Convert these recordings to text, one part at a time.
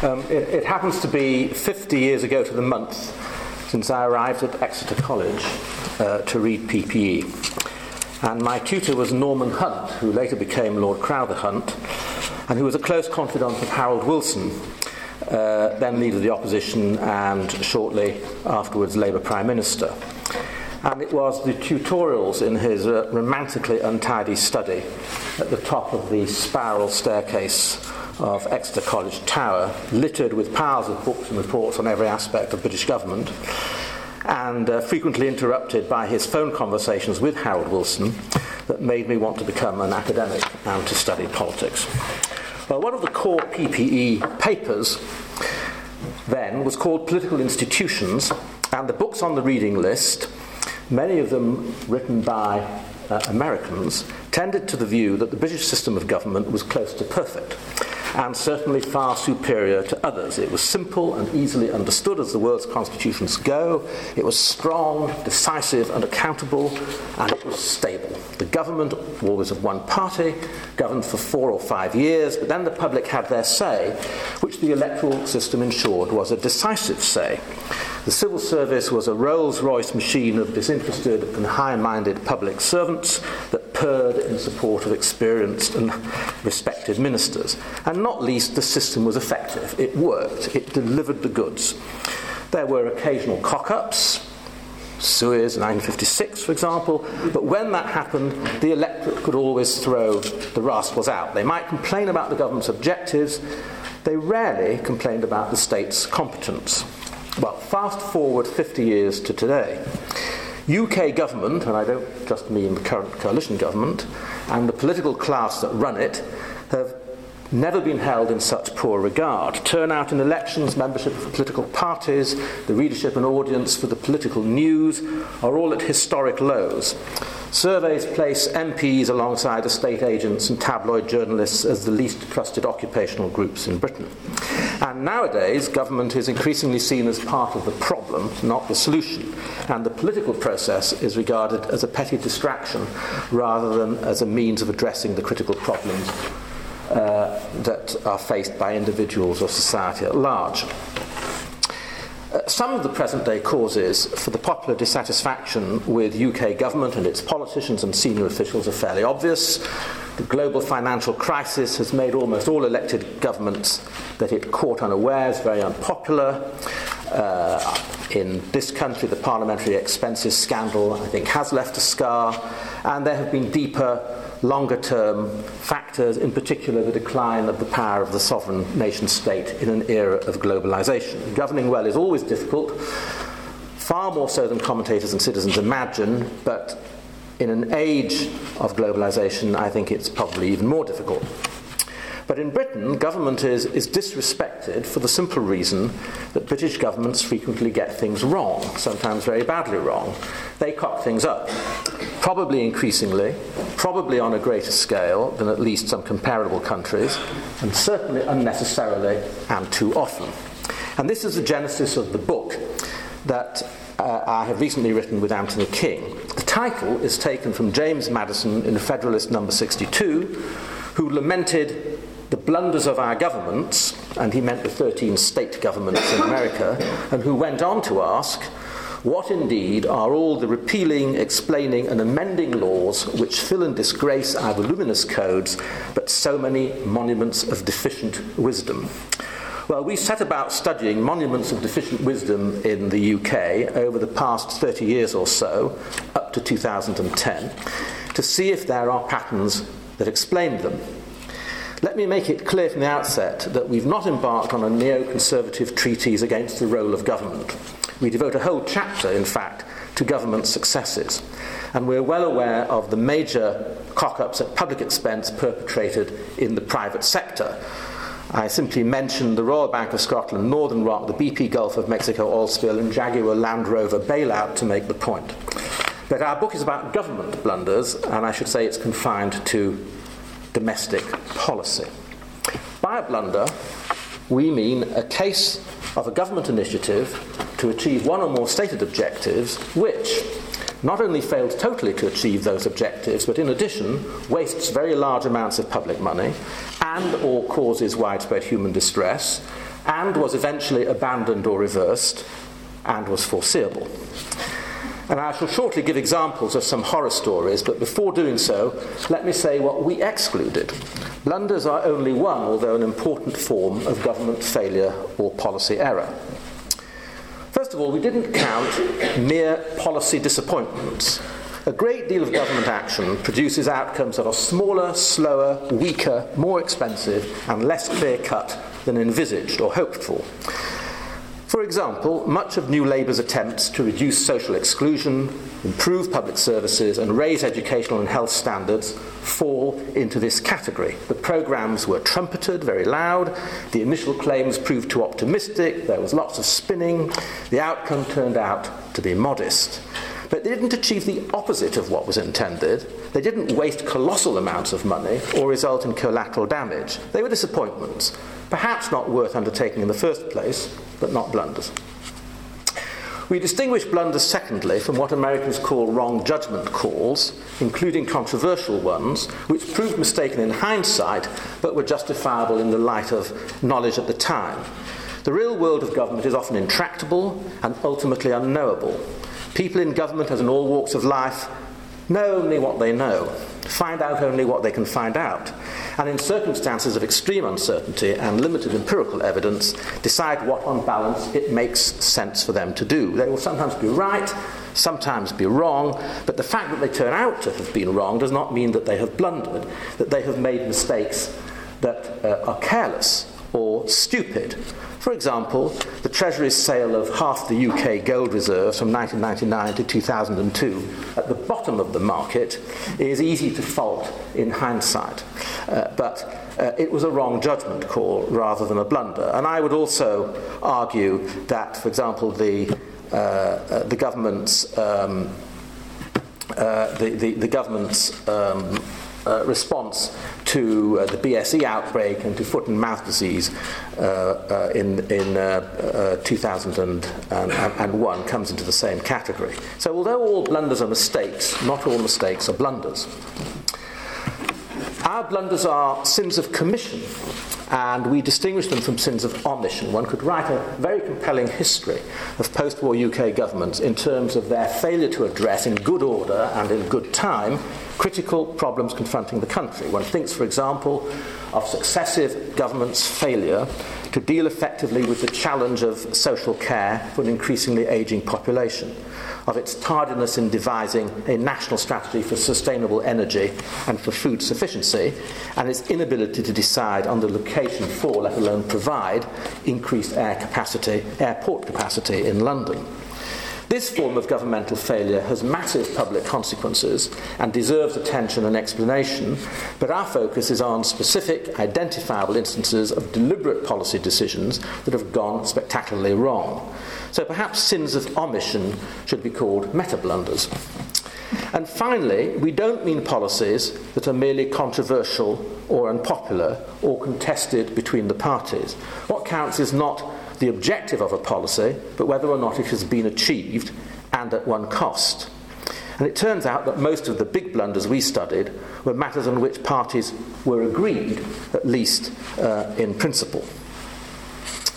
It happens to be 50 years ago to the month since I arrived at Exeter College to read PPE. And my tutor was Norman Hunt, who later became Lord Crowther Hunt, and who was a close confidant of Harold Wilson, then leader of the opposition and shortly afterwards Labour Prime Minister. And it was the tutorials in his romantically untidy study at the top of the spiral staircase of Exeter College Tower, littered with piles of books and reports on every aspect of British government, and frequently interrupted by his phone conversations with Harold Wilson, that made me want to become an academic and to study politics. Well, one of the core PPE papers then was called Political Institutions, and the books on the reading list, many of them written by Americans, tended to the view that the British system of government was close to perfect, and certainly far superior to others. It was simple and easily understood as the world's constitutions go. It was strong, decisive and accountable, and it was stable. The government, always of one party, governed for 4 or 5 years, but then the public had their say, which the electoral system ensured was a decisive say. The civil service was a Rolls-Royce machine of disinterested and high-minded public servants that purred in support of experienced and respected ministers. And not least, the system was effective. It worked. It delivered the goods. There were occasional cock-ups, Suez in 1956, for example, but when that happened, the electorate could always throw the rascals out. They might complain about the government's objectives. They rarely complained about the state's competence. Well, fast forward 50 years to today. UK government, and I don't just mean the current coalition government, and the political class that run it, have never been held in such poor regard. Turnout in elections, membership of political parties, the readership and audience for the political news are all at historic lows. Surveys place MPs alongside estate agents and tabloid journalists as the least trusted occupational groups in Britain. And nowadays, government is increasingly seen as part of the problem, not the solution, and the political process is regarded as a petty distraction rather than as a means of addressing the critical problems that are faced by individuals or society at large. Some of the present-day causes for the popular dissatisfaction with UK government and its politicians and senior officials are fairly obvious. The global financial crisis has made almost all elected governments that it caught unawares very unpopular. In this country, the parliamentary expenses scandal, I think, has left a scar, and there have been deeper, longer-term factors, in particular the decline of the power of the sovereign nation-state in an era of globalisation. Governing well is always difficult, far more so than commentators and citizens imagine, but in an age of globalisation, I think it's probably even more difficult. But in Britain, government is disrespected for the simple reason that British governments frequently get things wrong, sometimes very badly wrong. They cock things up, probably increasingly, probably on a greater scale than at least some comparable countries, and certainly unnecessarily and too often. And this is the genesis of the book that I have recently written with Anthony King. The title is taken from James Madison in Federalist Number 62, who lamented the blunders of our governments, and he meant the 13 state governments in America, and who went on to ask, what indeed are all the repealing, explaining and amending laws which fill in disgrace our voluminous codes, but so many monuments of deficient wisdom? Well, we set about studying monuments of deficient wisdom in the UK over the past 30 years or so, up to 2010, to see if there are patterns that explain them. Let me make it clear from the outset that we've not embarked on a neoconservative treatise against the role of government. We devote a whole chapter, in fact, to government successes, and we're well aware of the major cock-ups at public expense perpetrated in the private sector. I simply mentioned the Royal Bank of Scotland, Northern Rock, the BP Gulf of Mexico oil spill and Jaguar Land Rover bailout to make the point. But our book is about government blunders, and I should say it's confined to domestic policy. By a blunder, we mean a case of a government initiative to achieve one or more stated objectives which not only fails totally to achieve those objectives, but in addition wastes very large amounts of public money and or causes widespread human distress and was eventually abandoned or reversed, and was foreseeable. And I shall shortly give examples of some horror stories, but before doing so, let me say what we excluded. Blunders are only one, although an important form of government failure or policy error. First of all, we didn't count mere policy disappointments. A great deal of government action produces outcomes that are smaller, slower, weaker, more expensive, and less clear-cut than envisaged or hoped for. For example, much of New Labour's attempts to reduce social exclusion, improve public services, and raise educational and health standards fall into this category. The programmes were trumpeted very loud, the initial claims proved too optimistic, there was lots of spinning, the outcome turned out to be modest. But they didn't achieve the opposite of what was intended. They didn't waste colossal amounts of money or result in collateral damage. They were disappointments, perhaps not worth undertaking in the first place, but not blunders. We distinguish blunders, secondly, from what Americans call wrong judgment calls, including controversial ones, which proved mistaken in hindsight, but were justifiable in the light of knowledge at the time. The real world of government is often intractable and ultimately unknowable. People in government, as in all walks of life, know only what they know, find out only what they can find out, and in circumstances of extreme uncertainty and limited empirical evidence, decide what, on balance, it makes sense for them to do. They will sometimes be right, sometimes be wrong, but the fact that they turn out to have been wrong does not mean that they have blundered, that they have made mistakes that are careless or stupid. For example, the Treasury's sale of half the UK gold reserves from 1999 to 2002 at the bottom of the market is easy to fault in hindsight, but it was a wrong judgment call rather than a blunder. And I would also argue that, for example, the government's response to the BSE outbreak and to foot and mouth disease in 2001 comes into the same category. So although all blunders are mistakes, not all mistakes are blunders. Our blunders are sins of commission, and we distinguish them from sins of omission. One could write a very compelling history of post-war UK governments in terms of their failure to address in good order and in good time critical problems confronting the country. One thinks, for example, of successive governments' failure to deal effectively with the challenge of social care for an increasingly ageing population, of its tardiness in devising a national strategy for sustainable energy and for food sufficiency, and its inability to decide on the location for, let alone provide, increased airport capacity in London. This form of governmental failure has massive public consequences and deserves attention and explanation, but our focus is on specific, identifiable instances of deliberate policy decisions that have gone spectacularly wrong. So perhaps sins of omission should be called meta-blunders. And finally, we don't mean policies that are merely controversial or unpopular or contested between the parties. What counts is not the objective of a policy, but whether or not it has been achieved and at what cost. And it turns out that most of the big blunders we studied were matters on which parties were agreed, at least in principle.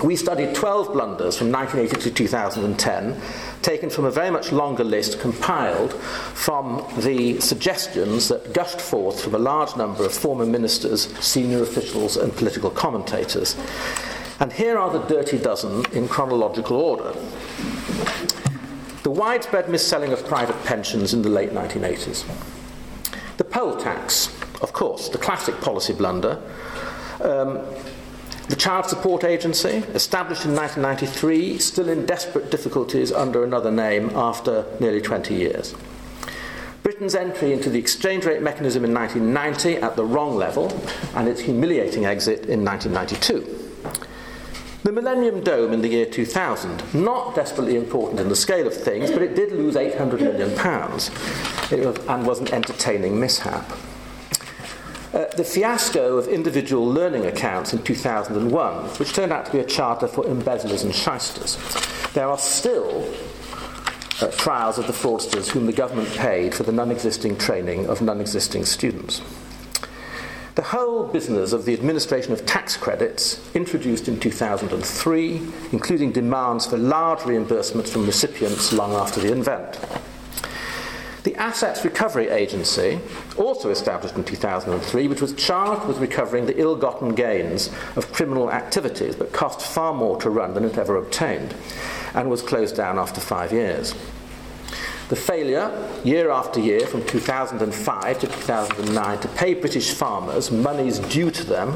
We studied 12 blunders from 1980 to 2010, taken from a very much longer list compiled from the suggestions that gushed forth from a large number of former ministers, senior officials, and political commentators. And here are the dirty dozen in chronological order. The widespread mis-selling of private pensions in the late 1980s. The poll tax, of course, the classic policy blunder. The Child Support Agency, established in 1993, still in desperate difficulties under another name after nearly 20 years. Britain's entry into the exchange rate mechanism in 1990 at the wrong level, and its humiliating exit in 1992. The Millennium Dome in the year 2000, not desperately important in the scale of things, but it did lose £800 million and was an entertaining mishap. The fiasco of individual learning accounts in 2001, which turned out to be a charter for embezzlers and shysters. There are still trials of the fraudsters whom the government paid for the non-existing training of non-existing students. The whole business of the administration of tax credits, introduced in 2003, including demands for large reimbursements from recipients long after the event. The Assets Recovery Agency, also established in 2003, which was charged with recovering the ill-gotten gains of criminal activities, but cost far more to run than it ever obtained, and was closed down after 5 years. The failure, year after year, from 2005 to 2009, to pay British farmers monies due to them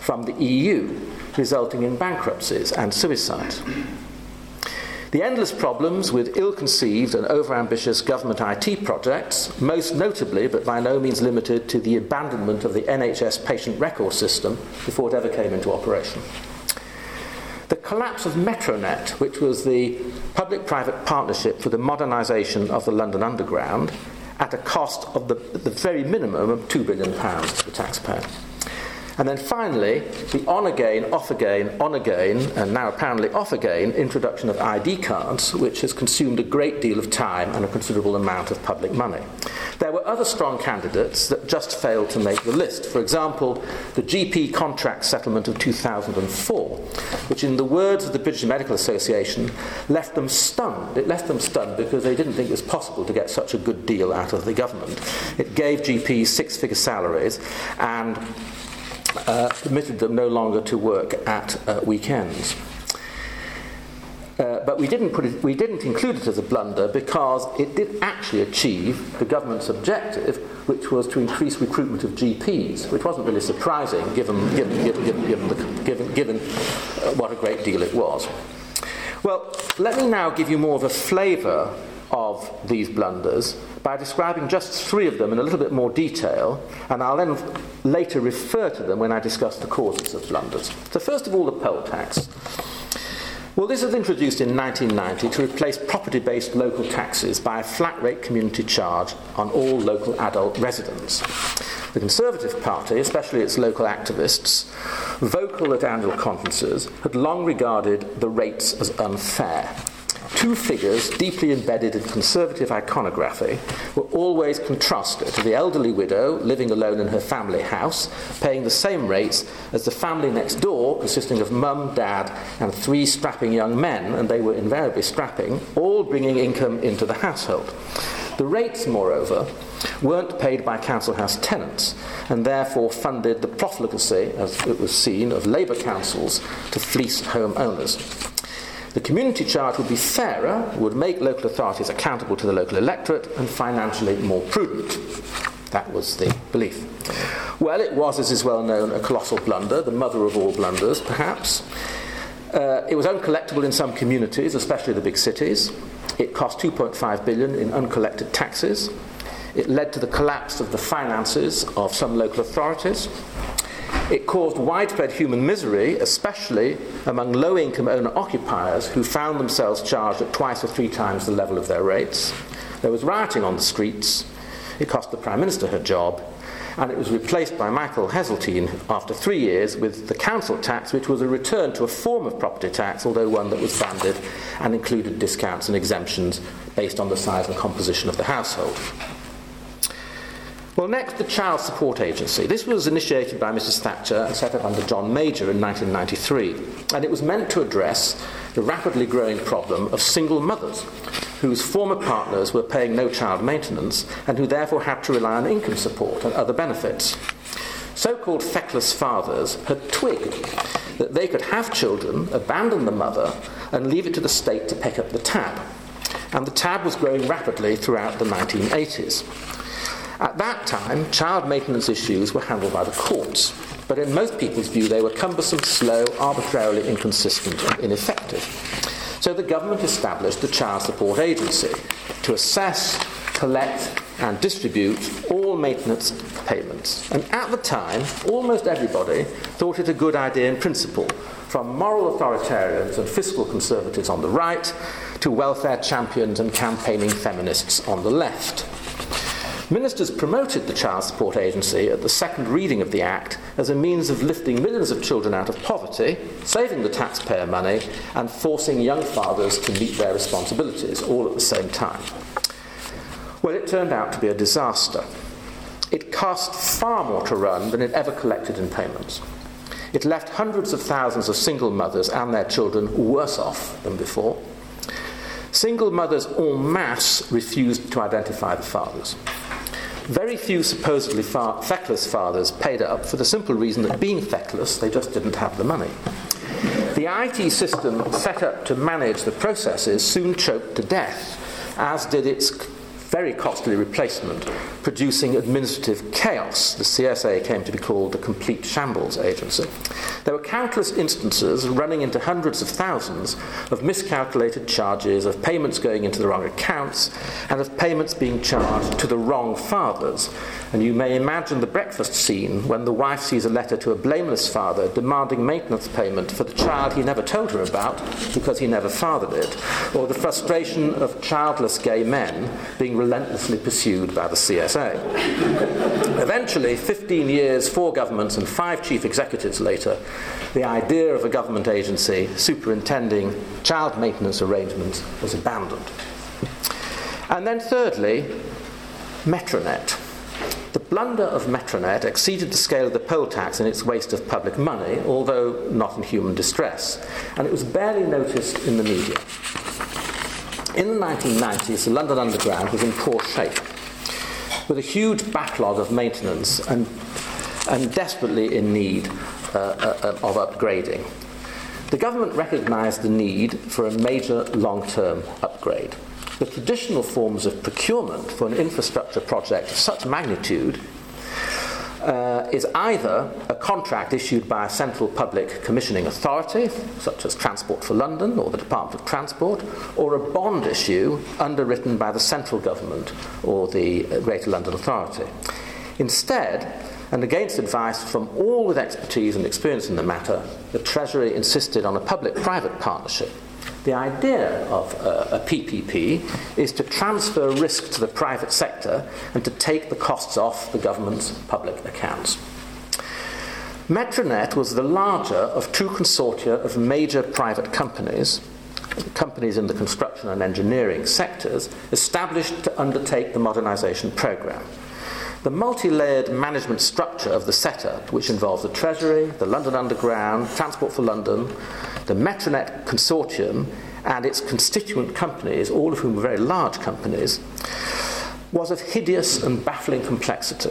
from the EU, resulting in bankruptcies and suicides. The endless problems with ill-conceived and over-ambitious government IT projects, most notably, but by no means limited to, the abandonment of the NHS patient record system before it ever came into operation. The collapse of Metronet, which was the public-private partnership for the modernisation of the London Underground, at a cost of the very minimum of £2 billion to the taxpayer. And then finally, the on-again, off-again, on-again, and now apparently off-again introduction of ID cards, which has consumed a great deal of time and a considerable amount of public money. There were other strong candidates that just failed to make the list. For example, the GP contract settlement of 2004, which, in the words of the British Medical Association, left them stunned. It left them stunned because they didn't think it was possible to get such a good deal out of the government. It gave GPs six-figure salaries and permitted them no longer to work at weekends. But we didn't include it as a blunder because it did actually achieve the government's objective, which was to increase recruitment of GPs, which wasn't really surprising given what a great deal it was. Well, let me now give you more of a flavour of these blunders by describing just three of them in a little bit more detail, and I'll then later refer to them when I discuss the causes of blunders. So first of all, the poll tax. Well, this was introduced in 1990 to replace property-based local taxes by a flat-rate community charge on all local adult residents. The Conservative Party, especially its local activists, vocal at annual conferences, had long regarded the rates as unfair. Two figures deeply embedded in Conservative iconography were always contrasted: the elderly widow living alone in her family house, paying the same rates as the family next door, consisting of mum, dad, and three strapping young men, and they were invariably strapping, all bringing income into the household. The rates, moreover, weren't paid by council house tenants, and therefore funded the profligacy, as it was seen, of Labour councils to fleece home owners. The community charge would be fairer, would make local authorities accountable to the local electorate, and financially more prudent. That was the belief. Well, it was, as is well known, a colossal blunder, the mother of all blunders, perhaps. It was uncollectible in some communities, especially the big cities. It cost £2.5 billion in uncollected taxes. It led to the collapse of the finances of some local authorities. It caused widespread human misery, especially among low-income owner-occupiers who found themselves charged at twice or three times the level of their rates. There was rioting on the streets. It cost the Prime Minister her job. And it was replaced by Michael Heseltine after 3 years with the council tax, which was a return to a form of property tax, although one that was banded and included discounts and exemptions based on the size and composition of the household. Well, next, the Child Support Agency. This was initiated by Mrs. Thatcher and set up under John Major in 1993, and it was meant to address the rapidly growing problem of single mothers whose former partners were paying no child maintenance and who therefore had to rely on income support and other benefits. So-called feckless fathers had twigged that they could have children, abandon the mother, and leave it to the state to pick up the tab. And the tab was growing rapidly throughout the 1980s. At that time, child maintenance issues were handled by the courts, but in most people's view they were cumbersome, slow, arbitrarily inconsistent, and ineffective. So the government established the Child Support Agency to assess, collect, and distribute all maintenance payments. And at the time, almost everybody thought it a good idea in principle, from moral authoritarians and fiscal conservatives on the right to welfare champions and campaigning feminists on the left. Ministers promoted the Child Support Agency at the second reading of the Act as a means of lifting millions of children out of poverty, saving the taxpayer money, and forcing young fathers to meet their responsibilities, all at the same time. Well, it turned out to be a disaster. It cost far more to run than it ever collected in payments. It left hundreds of thousands of single mothers and their children worse off than before. Single mothers en masse refused to identify the fathers. Very few supposedly feckless fathers paid up for the simple reason that being feckless, they just didn't have the money. The IT system set up to manage the processes soon choked to death, as did its very costly replacement, producing administrative chaos. The CSA came to be called the Complete Shambles Agency. There were countless instances, running into hundreds of thousands, of miscalculated charges, of payments going into the wrong accounts, and of payments being charged to the wrong fathers. And you may imagine the breakfast scene when the wife sees a letter to a blameless father demanding maintenance payment for the child he never told her about because he never fathered it, or the frustration of childless gay men being relentlessly pursued by the CSA. Eventually, 15 years, 4 governments and 5 chief executives later, the idea of a government agency superintending child maintenance arrangements was abandoned. And then thirdly, Metronet. The blunder of Metronet exceeded the scale of the poll tax in its waste of public money, although not in human distress, and it was barely noticed in the media. In the 1990s, the London Underground was in poor shape, with a huge backlog of maintenance and desperately in need of upgrading. The government recognised the need for a major long-term upgrade. The traditional forms of procurement for an infrastructure project of such magnitude is either a contract issued by a central public commissioning authority, such as Transport for London or the Department of Transport, or a bond issue underwritten by the central government or the Greater London Authority. Instead, and against advice from all with expertise and experience in the matter, the Treasury insisted on a public-private partnership. The idea of a PPP is to transfer risk to the private sector and to take the costs off the government's public accounts. Metronet was the larger of 2 consortia of major private companies in the construction and engineering sectors, established to undertake the modernisation programme. The multi-layered management structure of the setup, which involved the Treasury, the London Underground, Transport for London, the Metronet Consortium and its constituent companies, all of whom were very large companies, was of hideous and baffling complexity.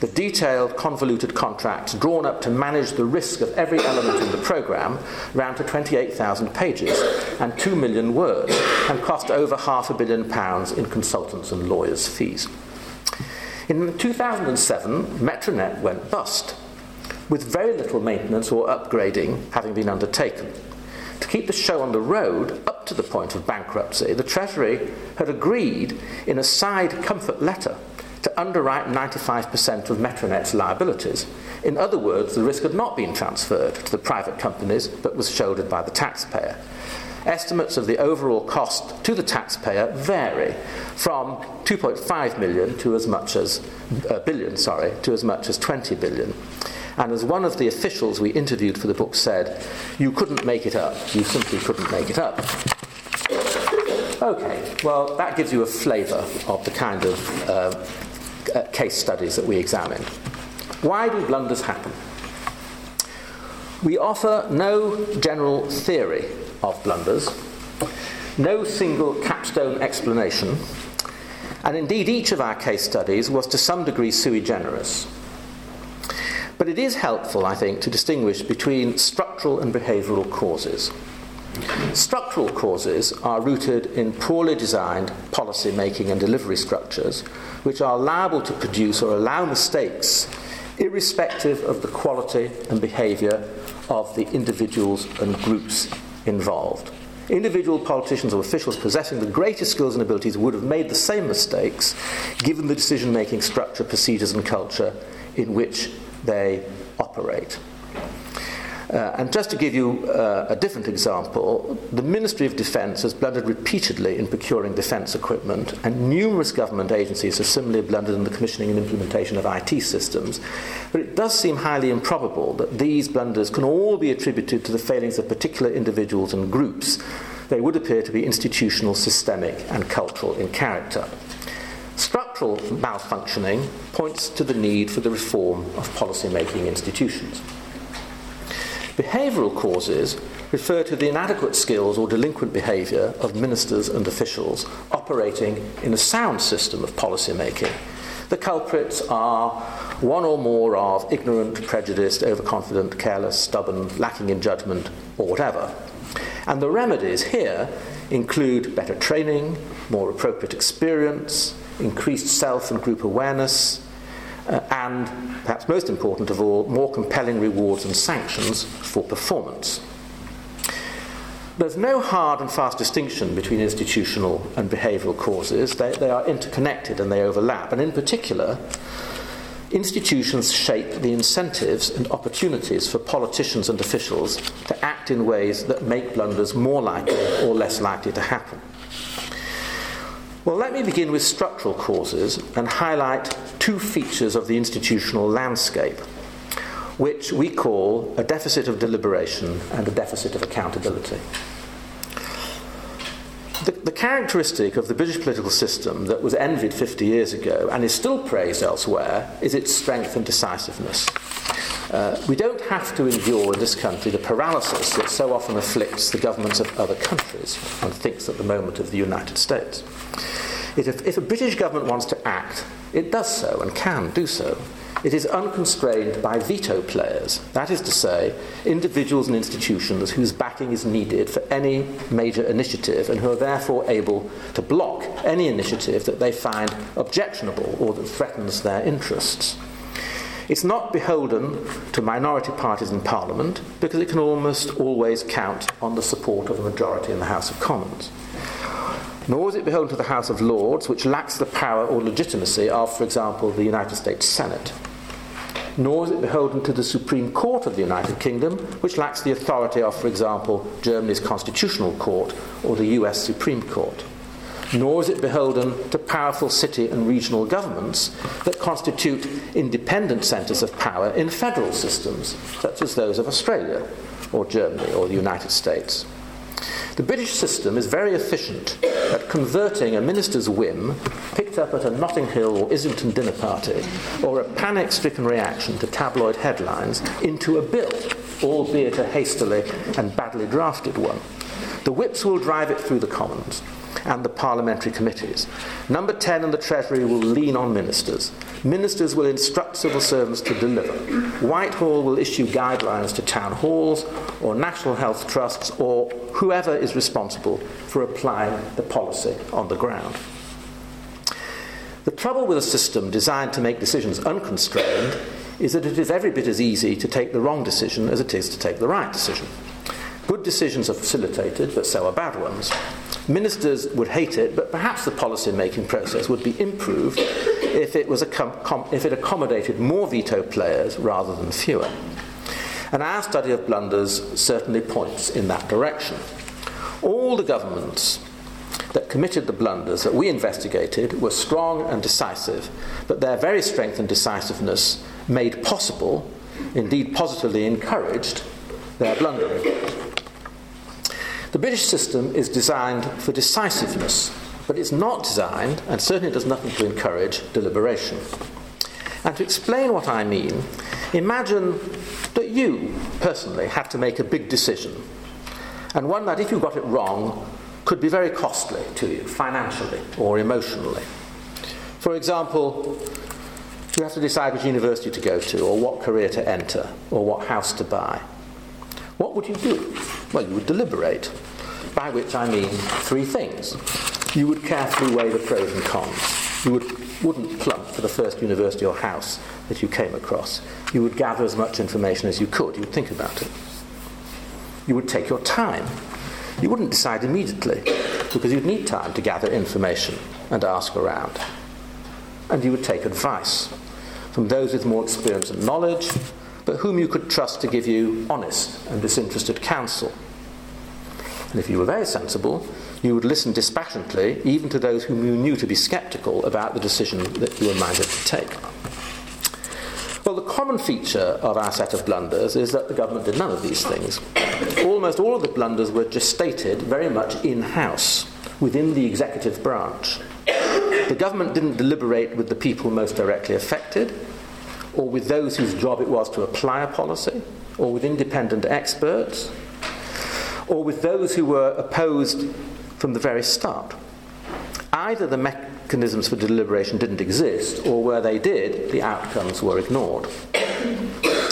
The detailed, convoluted contracts drawn up to manage the risk of every element in the programme ran to 28,000 pages and 2 million words and cost over £500 million in consultants' and lawyers' fees. In 2007, Metronet went bust, with very little maintenance or upgrading having been undertaken. To keep the show on the road up to the point of bankruptcy, the Treasury had agreed in a side comfort letter to underwrite 95% of Metronet's liabilities. In other words, the risk had not been transferred to the private companies but was shouldered by the taxpayer. Estimates of the overall cost to the taxpayer vary from 2.5 million to as much as billion to as much as 20 billion. And as one of the officials we interviewed for the book said, you couldn't make it up. You simply couldn't make it up. Okay, well, that gives you a flavour of the kind of case studies that we examined. Why do blunders happen? We offer no general theory of blunders, no single capstone explanation, and indeed each of our case studies was to some degree sui generis. But it is helpful, I think, to distinguish between structural and behavioural causes. Structural causes are rooted in poorly designed policy making and delivery structures, which are liable to produce or allow mistakes, irrespective of the quality and behaviour of the individuals and groups involved. Individual politicians or officials possessing the greatest skills and abilities would have made the same mistakes, given the decision-making structure, procedures, and culture in which they operate. And just to give you a different example, the Ministry of Defence has blundered repeatedly in procuring defence equipment, and numerous government agencies have similarly blundered in the commissioning and implementation of IT systems. But it does seem highly improbable that these blunders can all be attributed to the failings of particular individuals and groups. They would appear to be institutional, systemic, and cultural in character. Structural malfunctioning points to the need for the reform of policy-making institutions. Behavioural causes refer to the inadequate skills or delinquent behaviour of ministers and officials operating in a sound system of policy-making. The culprits are one or more of ignorant, prejudiced, overconfident, careless, stubborn, lacking in judgment, or whatever. And the remedies here include better training, more appropriate experience, increased self and group awareness, and, perhaps most important of all, more compelling rewards and sanctions for performance. There's no hard and fast distinction between institutional and behavioural causes. They are interconnected and they overlap. And in particular, institutions shape the incentives and opportunities for politicians and officials to act in ways that make blunders more likely or less likely to happen. Well, let me begin with structural causes and highlight two features of the institutional landscape, which we call a deficit of deliberation and a deficit of accountability. The characteristic of the British political system that was envied 50 years ago and is still praised elsewhere is its strength and decisiveness. We don't have to endure in this country the paralysis that so often afflicts the governments of other countries, and thinks at the moment of the United States. If a British government wants to act, it does so and can do so. It is unconstrained by veto players, that is to say, individuals and institutions whose backing is needed for any major initiative and who are therefore able to block any initiative that they find objectionable or that threatens their interests. It's not beholden to minority parties in Parliament because it can almost always count on the support of a majority in the House of Commons. Nor is it beholden to the House of Lords, which lacks the power or legitimacy of, for example, the United States Senate. Nor is it beholden to the Supreme Court of the United Kingdom, which lacks the authority of, for example, Germany's Constitutional Court or the US Supreme Court. Nor is it beholden to powerful city and regional governments that constitute independent centres of power in federal systems, such as those of Australia or Germany or the United States. The British system is very efficient at converting a minister's whim, picked up at a Notting Hill or Islington dinner party, or a panic-stricken reaction to tabloid headlines, into a bill, albeit a hastily and badly drafted one. The whips will drive it through the Commons and the parliamentary committees. Number 10 and the Treasury will lean on ministers. Ministers will instruct civil servants to deliver. Whitehall will issue guidelines to town halls or national health trusts or whoever is responsible for applying the policy on the ground. The trouble with a system designed to make decisions unconstrained is that it is every bit as easy to take the wrong decision as it is to take the right decision. Good decisions are facilitated, but so are bad ones. Ministers would hate it, but perhaps the policy-making process would be improved if it was if it accommodated more veto players rather than fewer. And our study of blunders certainly points in that direction. All the governments that committed the blunders that we investigated were strong and decisive, but their very strength and decisiveness made possible, indeed positively encouraged, their blundering. The British system is designed for decisiveness, but it's not designed, and certainly does nothing to encourage, deliberation. And to explain what I mean, imagine that you, personally, had to make a big decision, and one that, if you got it wrong, could be very costly to you, financially or emotionally. For example, you have to decide which university to go to, or what career to enter, or what house to buy. What would you do? Well, you would deliberate, by which I mean three things. You would carefully weigh the pros and cons. You wouldn't plump for the first university or house that you came across. You would gather as much information as you could. You would think about it. You would take your time. You wouldn't decide immediately, because you'd need time to gather information and ask around. And you would take advice from those with more experience and knowledge, but whom you could trust to give you honest and disinterested counsel. And if you were very sensible, you would listen dispassionately, even to those whom you knew to be sceptical about the decision that you were minded to take. Well, the common feature of our set of blunders is that the government did none of these things. Almost all of the blunders were gestated very much in-house, within the executive branch. The government didn't deliberate with the people most directly affected, or with those whose job it was to apply a policy, or with independent experts, or with those who were opposed from the very start. Either the mechanisms for deliberation didn't exist, or where they did, the outcomes were ignored.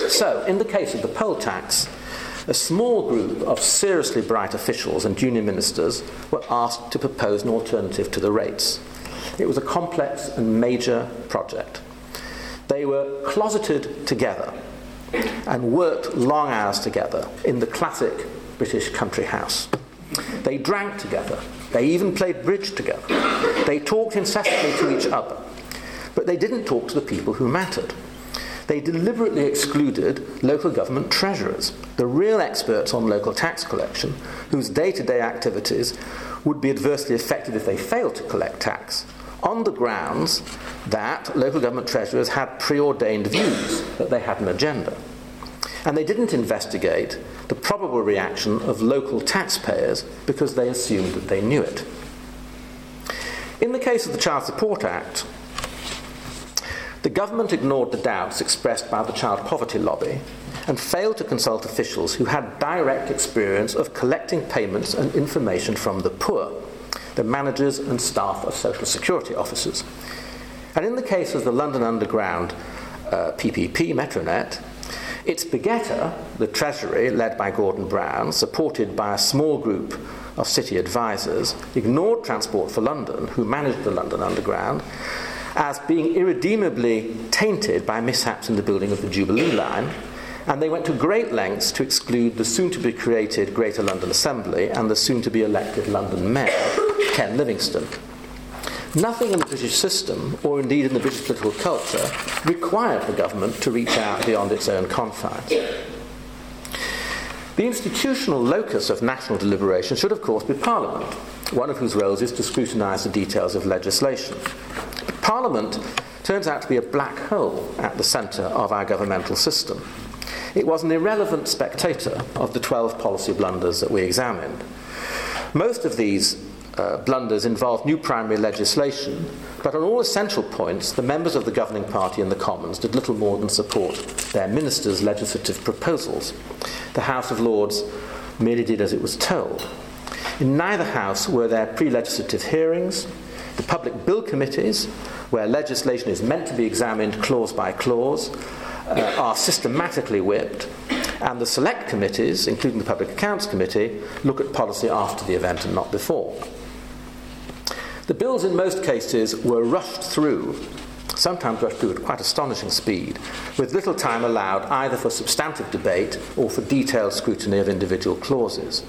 So, in the case of the poll tax, a small group of seriously bright officials and junior ministers were asked to propose an alternative to the rates. It was a complex and major project. They were closeted together and worked long hours together in the classic British country house. They drank together. They even played bridge together. They talked incessantly to each other. But they didn't talk to the people who mattered. They deliberately excluded local government treasurers, the real experts on local tax collection, whose day-to-day activities would be adversely affected if they failed to collect tax, on the grounds that local government treasurers had preordained views, that they had an agenda. And they didn't investigate the probable reaction of local taxpayers because they assumed that they knew it. In the case of the Child Support Act, the government ignored the doubts expressed by the child poverty lobby and failed to consult officials who had direct experience of collecting payments and information from the poor, the managers and staff of social security offices. And in the case of the London Underground PPP Metronet, its begetter, the Treasury, led by Gordon Brown, supported by a small group of city advisers, ignored Transport for London, who managed the London Underground, as being irredeemably tainted by mishaps in the building of the Jubilee Line, and they went to great lengths to exclude the soon-to-be created Greater London Assembly and the soon-to-be elected London Mayor, Ken Livingstone. Nothing in the British system, or indeed in the British political culture, required the government to reach out beyond its own confines. The institutional locus of national deliberation should, of course, be Parliament, one of whose roles is to scrutinise the details of legislation. But Parliament turns out to be a black hole at the centre of our governmental system. It was an irrelevant spectator of the 12 policy blunders that we examined. Most of these blunders involved new primary legislation, but on all essential points, the members of the governing party in the Commons did little more than support their ministers' legislative proposals. The House of Lords merely did as it was told. In neither house were there pre-legislative hearings, the public bill committees, where legislation is meant to be examined clause by clause, are systematically whipped, and the select committees, including the Public Accounts Committee, look at policy after the event and not before. The bills in most cases were rushed through, sometimes rushed through at quite astonishing speed, with little time allowed either for substantive debate or for detailed scrutiny of individual clauses.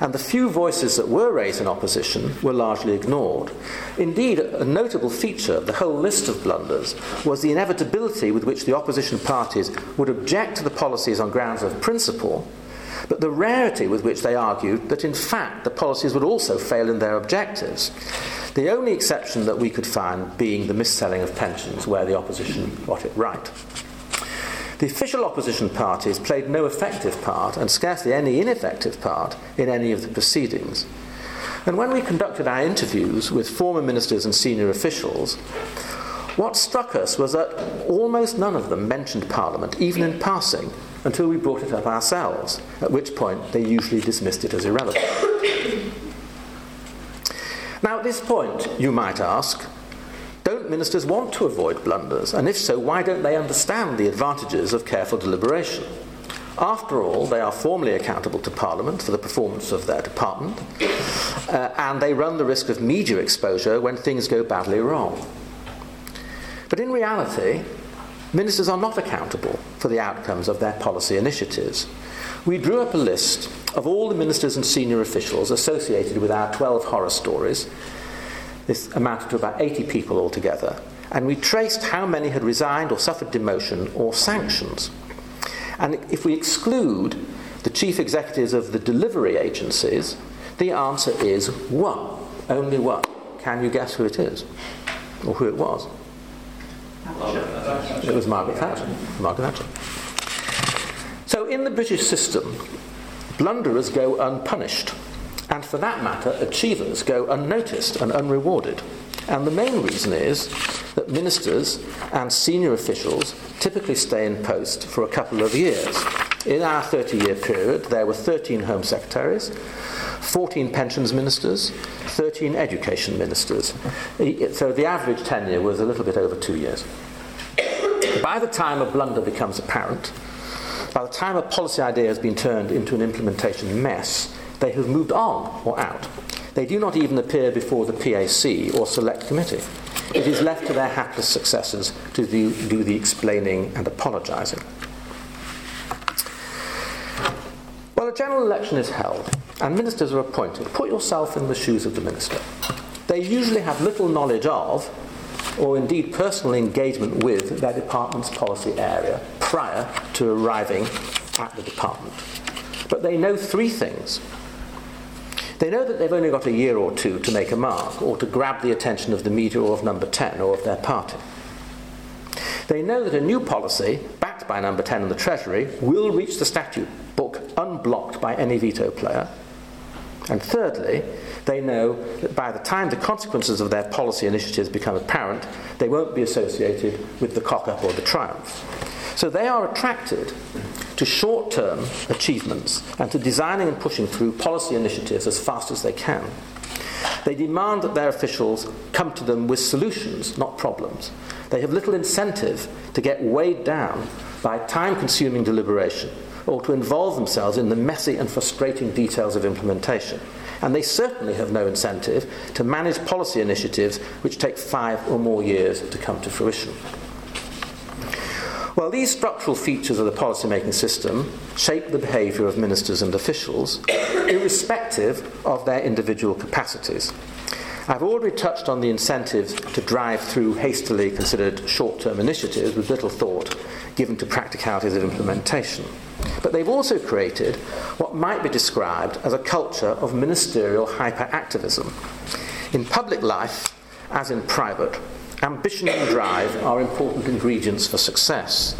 And the few voices that were raised in opposition were largely ignored. Indeed, a notable feature of the whole list of blunders was the inevitability with which the opposition parties would object to the policies on grounds of principle, but the rarity with which they argued that in fact the policies would also fail in their objectives. The only exception that we could find being the mis-selling of pensions, where the opposition got it right. The official opposition parties played no effective part and scarcely any ineffective part in any of the proceedings. And when we conducted our interviews with former ministers and senior officials, what struck us was that almost none of them mentioned Parliament, even in passing, until we brought it up ourselves, at which point they usually dismissed it as irrelevant. Now, at this point, you might ask, don't ministers want to avoid blunders? And if so, why don't they understand the advantages of careful deliberation? After all, they are formally accountable to Parliament for the performance of their department, and they run the risk of media exposure when things go badly wrong. But in reality, ministers are not accountable for the outcomes of their policy initiatives. We drew up a list of all the ministers and senior officials associated with our 12 horror stories. This amounted to about 80 people altogether, and we traced how many had resigned or suffered demotion or sanctions. And if we exclude the chief executives of the delivery agencies, the answer is one, only one. Can you guess who it is? Or who it was? It was Margaret Thatcher. So in the British system, blunderers go unpunished. And for that matter, achievers go unnoticed and unrewarded. And the main reason is that ministers and senior officials typically stay in post for a couple of years. In our 30-year period, there were 13 Home Secretaries, 14 Pensions Ministers, 13 Education Ministers. So the average tenure was a little bit over 2 years. By the time a blunder becomes apparent, by the time a policy idea has been turned into an implementation mess, they have moved on or out. They do not even appear before the PAC or Select Committee. It is left to their hapless successors to do the explaining and apologising. Well, a general election is held and ministers are appointed. Put yourself in the shoes of the minister. They usually have little knowledge of, or indeed personal engagement with, their department's policy area prior to arriving at the department. But they know three things. They know that they've only got a year or two to make a mark, or to grab the attention of the media or of Number 10 or of their party. They know that a new policy, backed by Number 10 and the Treasury, will reach the statute book unblocked by any veto player. And thirdly, they know that by the time the consequences of their policy initiatives become apparent, they won't be associated with the cock-up or the triumph. So they are attracted to short-term achievements and to designing and pushing through policy initiatives as fast as they can. They demand that their officials come to them with solutions, not problems. They have little incentive to get weighed down by time-consuming deliberation, or to involve themselves in the messy and frustrating details of implementation. And they certainly have no incentive to manage policy initiatives which take 5 or more years to come to fruition. Well, these structural features of the policy-making system shape the behaviour of ministers and officials, irrespective of their individual capacities. I've already touched on the incentives to drive through hastily considered short-term initiatives with little thought given to practicalities of implementation. But they've also created what might be described as a culture of ministerial hyperactivism. In public life, as in private, ambition and drive are important ingredients for success.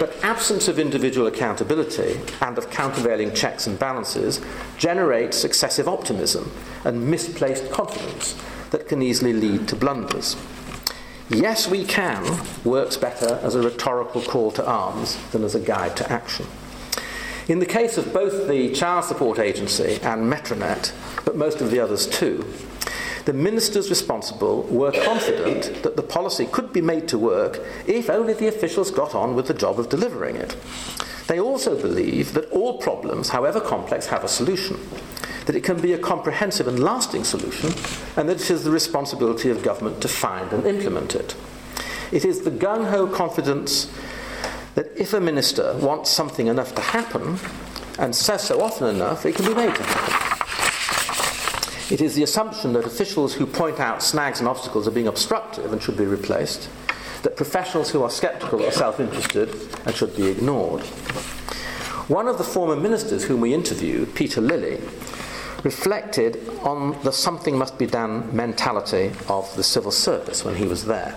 But absence of individual accountability and of countervailing checks and balances generates excessive optimism and misplaced confidence that can easily lead to blunders. Yes, we can works better as a rhetorical call to arms than as a guide to action. In the case of both the Child Support Agency and Metronet, but most of the others too, the ministers responsible were confident that the policy could be made to work if only the officials got on with the job of delivering it. They also believe that all problems, however complex, have a solution, that it can be a comprehensive and lasting solution, and that it is the responsibility of government to find and implement it. It is the gung-ho confidence that if a minister wants something enough to happen, and says so often enough, it can be made to happen. It is the assumption that officials who point out snags and obstacles are being obstructive and should be replaced, that professionals who are sceptical are self-interested and should be ignored. One of the former ministers whom we interviewed, Peter Lilly, reflected on the something must be done mentality of the civil service when he was there.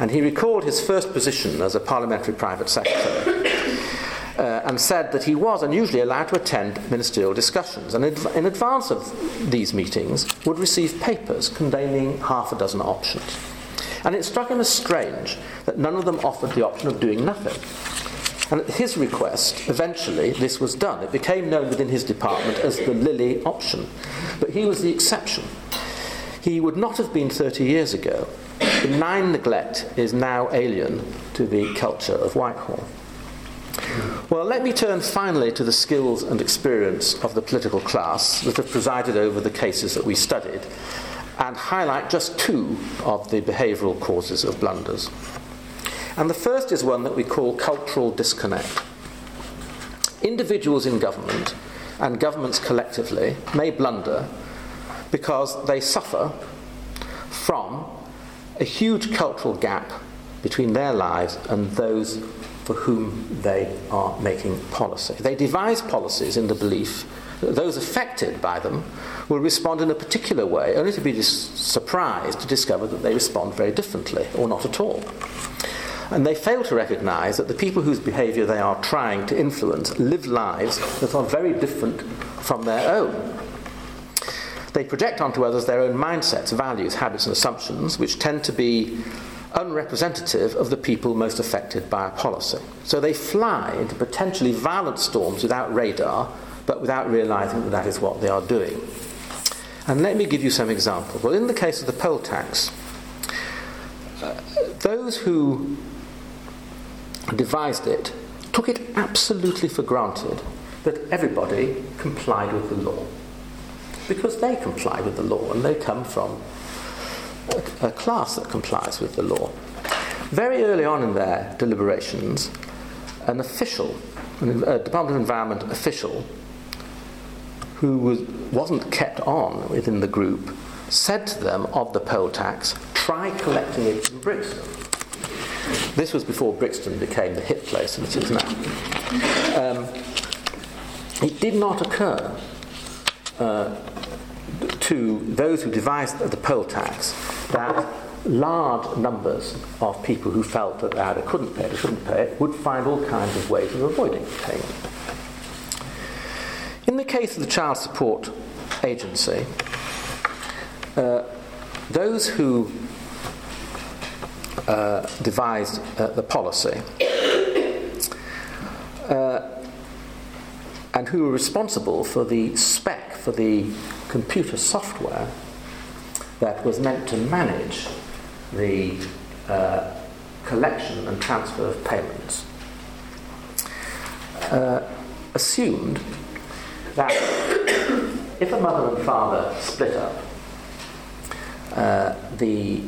And he recalled his first position as a parliamentary private secretary and said that he was unusually allowed to attend ministerial discussions, and in advance of these meetings would receive papers containing 6 options. And it struck him as strange that none of them offered the option of doing nothing. And at his request, eventually, this was done. It became known within his department as the Lilly option. But he was the exception. He would not have been 30 years ago. Benign neglect is now alien to the culture of Whitehall. Well, let me turn finally to the skills and experience of the political class that have presided over the cases that we studied, and highlight just 2 of the behavioural causes of blunders. And the first is one that we call cultural disconnect. Individuals in government, and governments collectively, may blunder because they suffer from a huge cultural gap between their lives and those for whom they are making policy. They devise policies in the belief that those affected by them will respond in a particular way, only to be surprised to discover that they respond very differently, or not at all. And they fail to recognise that the people whose behaviour they are trying to influence live lives that are very different from their own. They project onto others their own mindsets, values, habits and assumptions, which tend to be unrepresentative of the people most affected by a policy. So they fly into potentially violent storms without radar, but without realising that that is what they are doing. And let me give you some examples. Well, in the case of the poll tax, those who devised it took it absolutely for granted that everybody complied with the law, because they comply with the law and they come from a class that complies with the law. Very early on in their deliberations, an official, a Department of Environment official, who wasn't kept on within the group, said to them of the poll tax, try collecting it in Brixton. This was before Brixton became the hip place that it is now. It did not occur to those who devised the poll tax that large numbers of people who felt that they either couldn't pay it or shouldn't pay it would find all kinds of ways of avoiding payment. In the case of the Child Support Agency, those who devised the policy and who were responsible for the spec for the computer software that was meant to manage the collection and transfer of payments, assumed that if a mother and father split up, the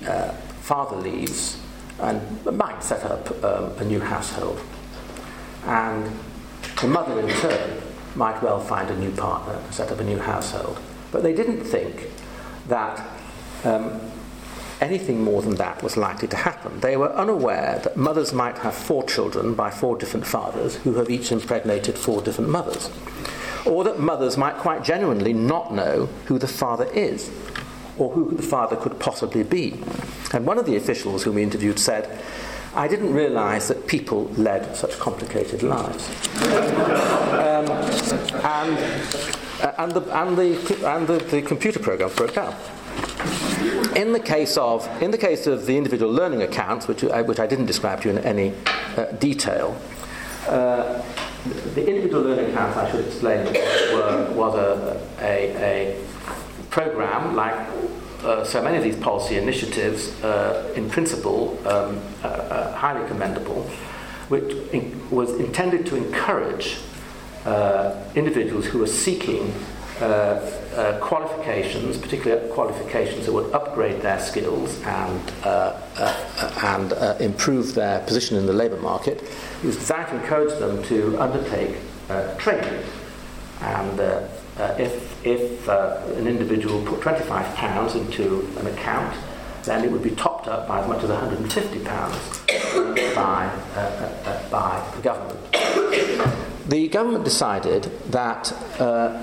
father leaves and might set up a new household, and the mother in turn might well find a new partner and set up a new household. But they didn't think that anything more than that was likely to happen. They were unaware that mothers might have 4 children by 4 different fathers who have each impregnated 4 different mothers, or that mothers might quite genuinely not know who the father is or who the father could possibly be. And one of the officials whom we interviewed said, I didn't realise that people led such complicated lives. And the computer programme broke down. In the case of the individual learning accounts, which I didn't describe to you in any detail, the individual learning accounts, I should explain, was a programme like so many of these policy initiatives, in principle, highly commendable, which was intended to encourage individuals who were seeking qualifications, particularly qualifications that would upgrade their skills and improve their position in the labour market. It was designed to encourage them to undertake training, and if an individual put £25 into an account, then it would be topped up by as much as £150 by the government. The government decided that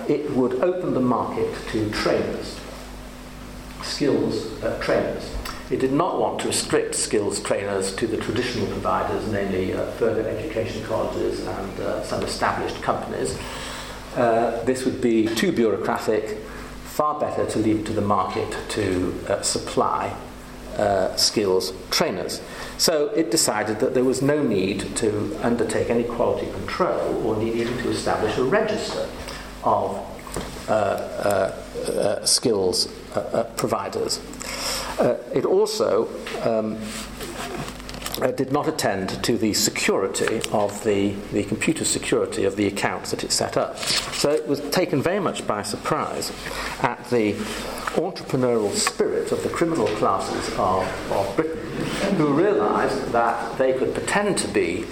it would open the market to trainers, skills trainers. It did not want to restrict skills trainers to the traditional providers, namely further education colleges and some established companies. This would be too bureaucratic, far better to leave to the market to supply skills trainers. So it decided that there was no need to undertake any quality control or need even to establish a register of skills providers. It also did not attend to the security of the computer security of the accounts that it set up. So it was taken very much by surprise at the entrepreneurial spirit of the criminal classes of Britain, who realised that they could pretend to be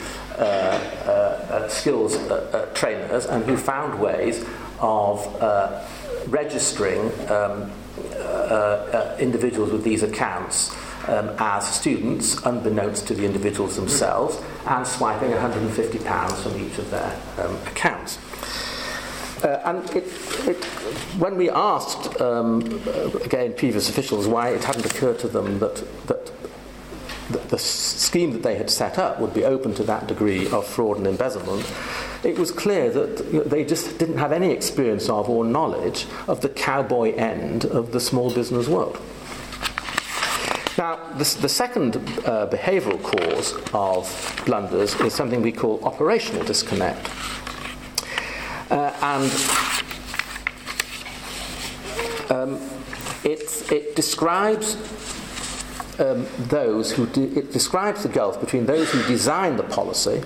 skills trainers and who found ways of registering individuals with these accounts as students, unbeknownst to the individuals themselves, and swiping £150 from each of their accounts. And when we asked, again, previous officials why it hadn't occurred to them that the scheme that they had set up would be open to that degree of fraud and embezzlement, it was clear that they just didn't have any experience of or knowledge of the cowboy end of the small business world. Now, the second behavioural cause of blunders is something we call operational disconnect. It describes those who it describes the gulf between those who design the policy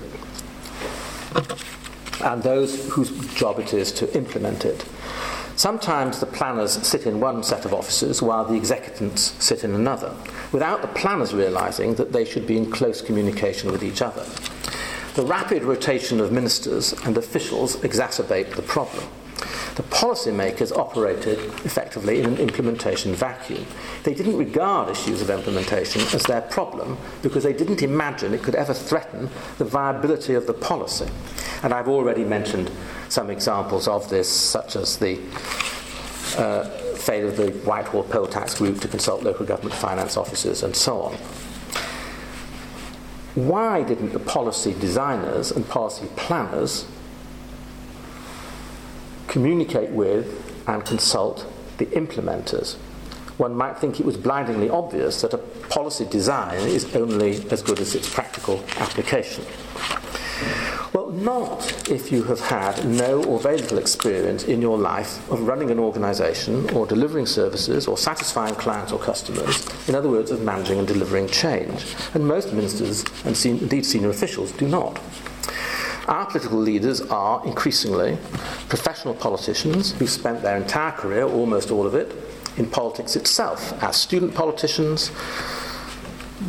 and those whose job it is to implement it. Sometimes the planners sit in one set of offices while the executants sit in another, without the planners realising that they should be in close communication with each other. The rapid rotation of ministers and officials exacerbate the problem. The policymakers operated effectively in an implementation vacuum. They didn't regard issues of implementation as their problem because they didn't imagine it could ever threaten the viability of the policy. And I've already mentioned some examples of this, such as the failure of the Whitehall poll tax group to consult local government finance officers and so on. Why didn't the policy designers and policy planners communicate with and consult the implementers? One might think it was blindingly obvious that a policy design is only as good as its practical application. Well, not if you have had no or very little experience in your life of running an organisation or delivering services or satisfying clients or customers, in other words, of managing and delivering change. And most ministers and indeed senior officials do not. Our political leaders are, increasingly, professional politicians who spent their entire career, almost all of it, in politics itself, as student politicians,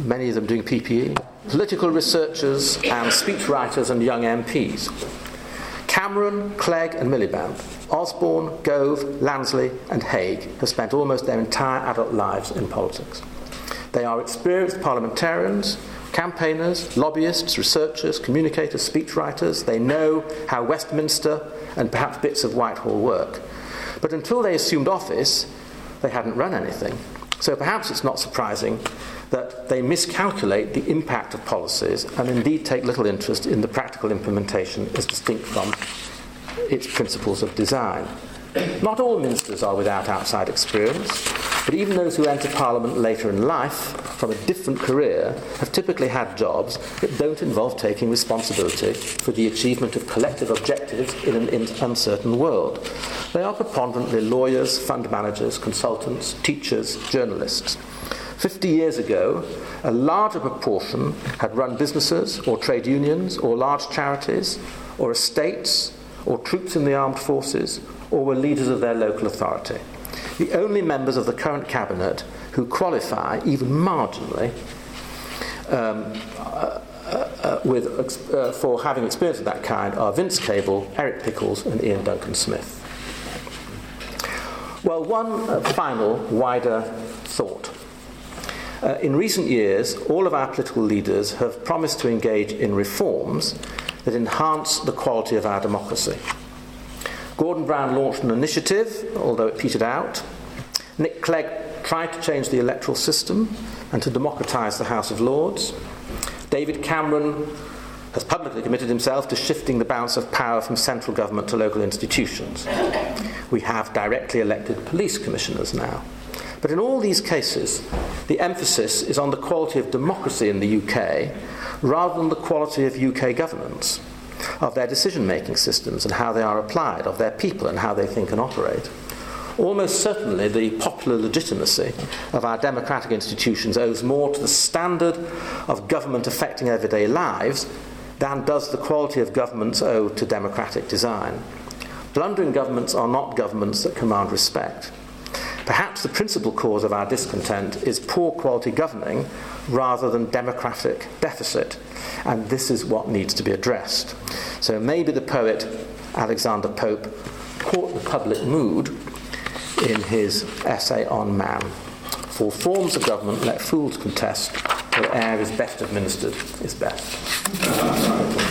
many of them doing PPE, political researchers and speechwriters and young MPs. Cameron, Clegg and Miliband, Osborne, Gove, Lansley and Haig have spent almost their entire adult lives in politics. They are experienced parliamentarians, campaigners, lobbyists, researchers, communicators, speechwriters. They know how Westminster and perhaps bits of Whitehall work. But until they assumed office, they hadn't run anything. So perhaps it's not surprising that they miscalculate the impact of policies and indeed take little interest in the practical implementation as distinct from its principles of design. Not all ministers are without outside experience, but even those who enter Parliament later in life from a different career have typically had jobs that don't involve taking responsibility for the achievement of collective objectives in an uncertain world. They are preponderantly lawyers, fund managers, consultants, teachers, journalists. 50 years ago, a larger proportion had run businesses or trade unions or large charities or estates or troops in the armed forces, or were leaders of their local authority. The only members of the current cabinet who qualify, even marginally, for having experience of that kind are Vince Cable, Eric Pickles and Ian Duncan-Smith. Well, one final wider thought. In recent years, all of our political leaders have promised to engage in reforms that enhance the quality of our democracy. Gordon Brown launched an initiative, although it petered out. Nick Clegg tried to change the electoral system and to democratise the House of Lords. David Cameron has publicly committed himself to shifting the balance of power from central government to local institutions. We have directly elected police commissioners now. But in all these cases, the emphasis is on the quality of democracy in the UK rather than the quality of UK governance, of their decision-making systems and how they are applied, of their people and how they think and operate. Almost certainly the popular legitimacy of our democratic institutions owes more to the standard of government affecting everyday lives than does the quality of governments owe to democratic design. Blundering governments are not governments that command respect. Perhaps the principal cause of our discontent is poor quality governing rather than democratic deficit, and this is what needs to be addressed. So maybe the poet Alexander Pope caught the public mood in his essay on Man. For forms of government let fools contest, where air is best administered is best.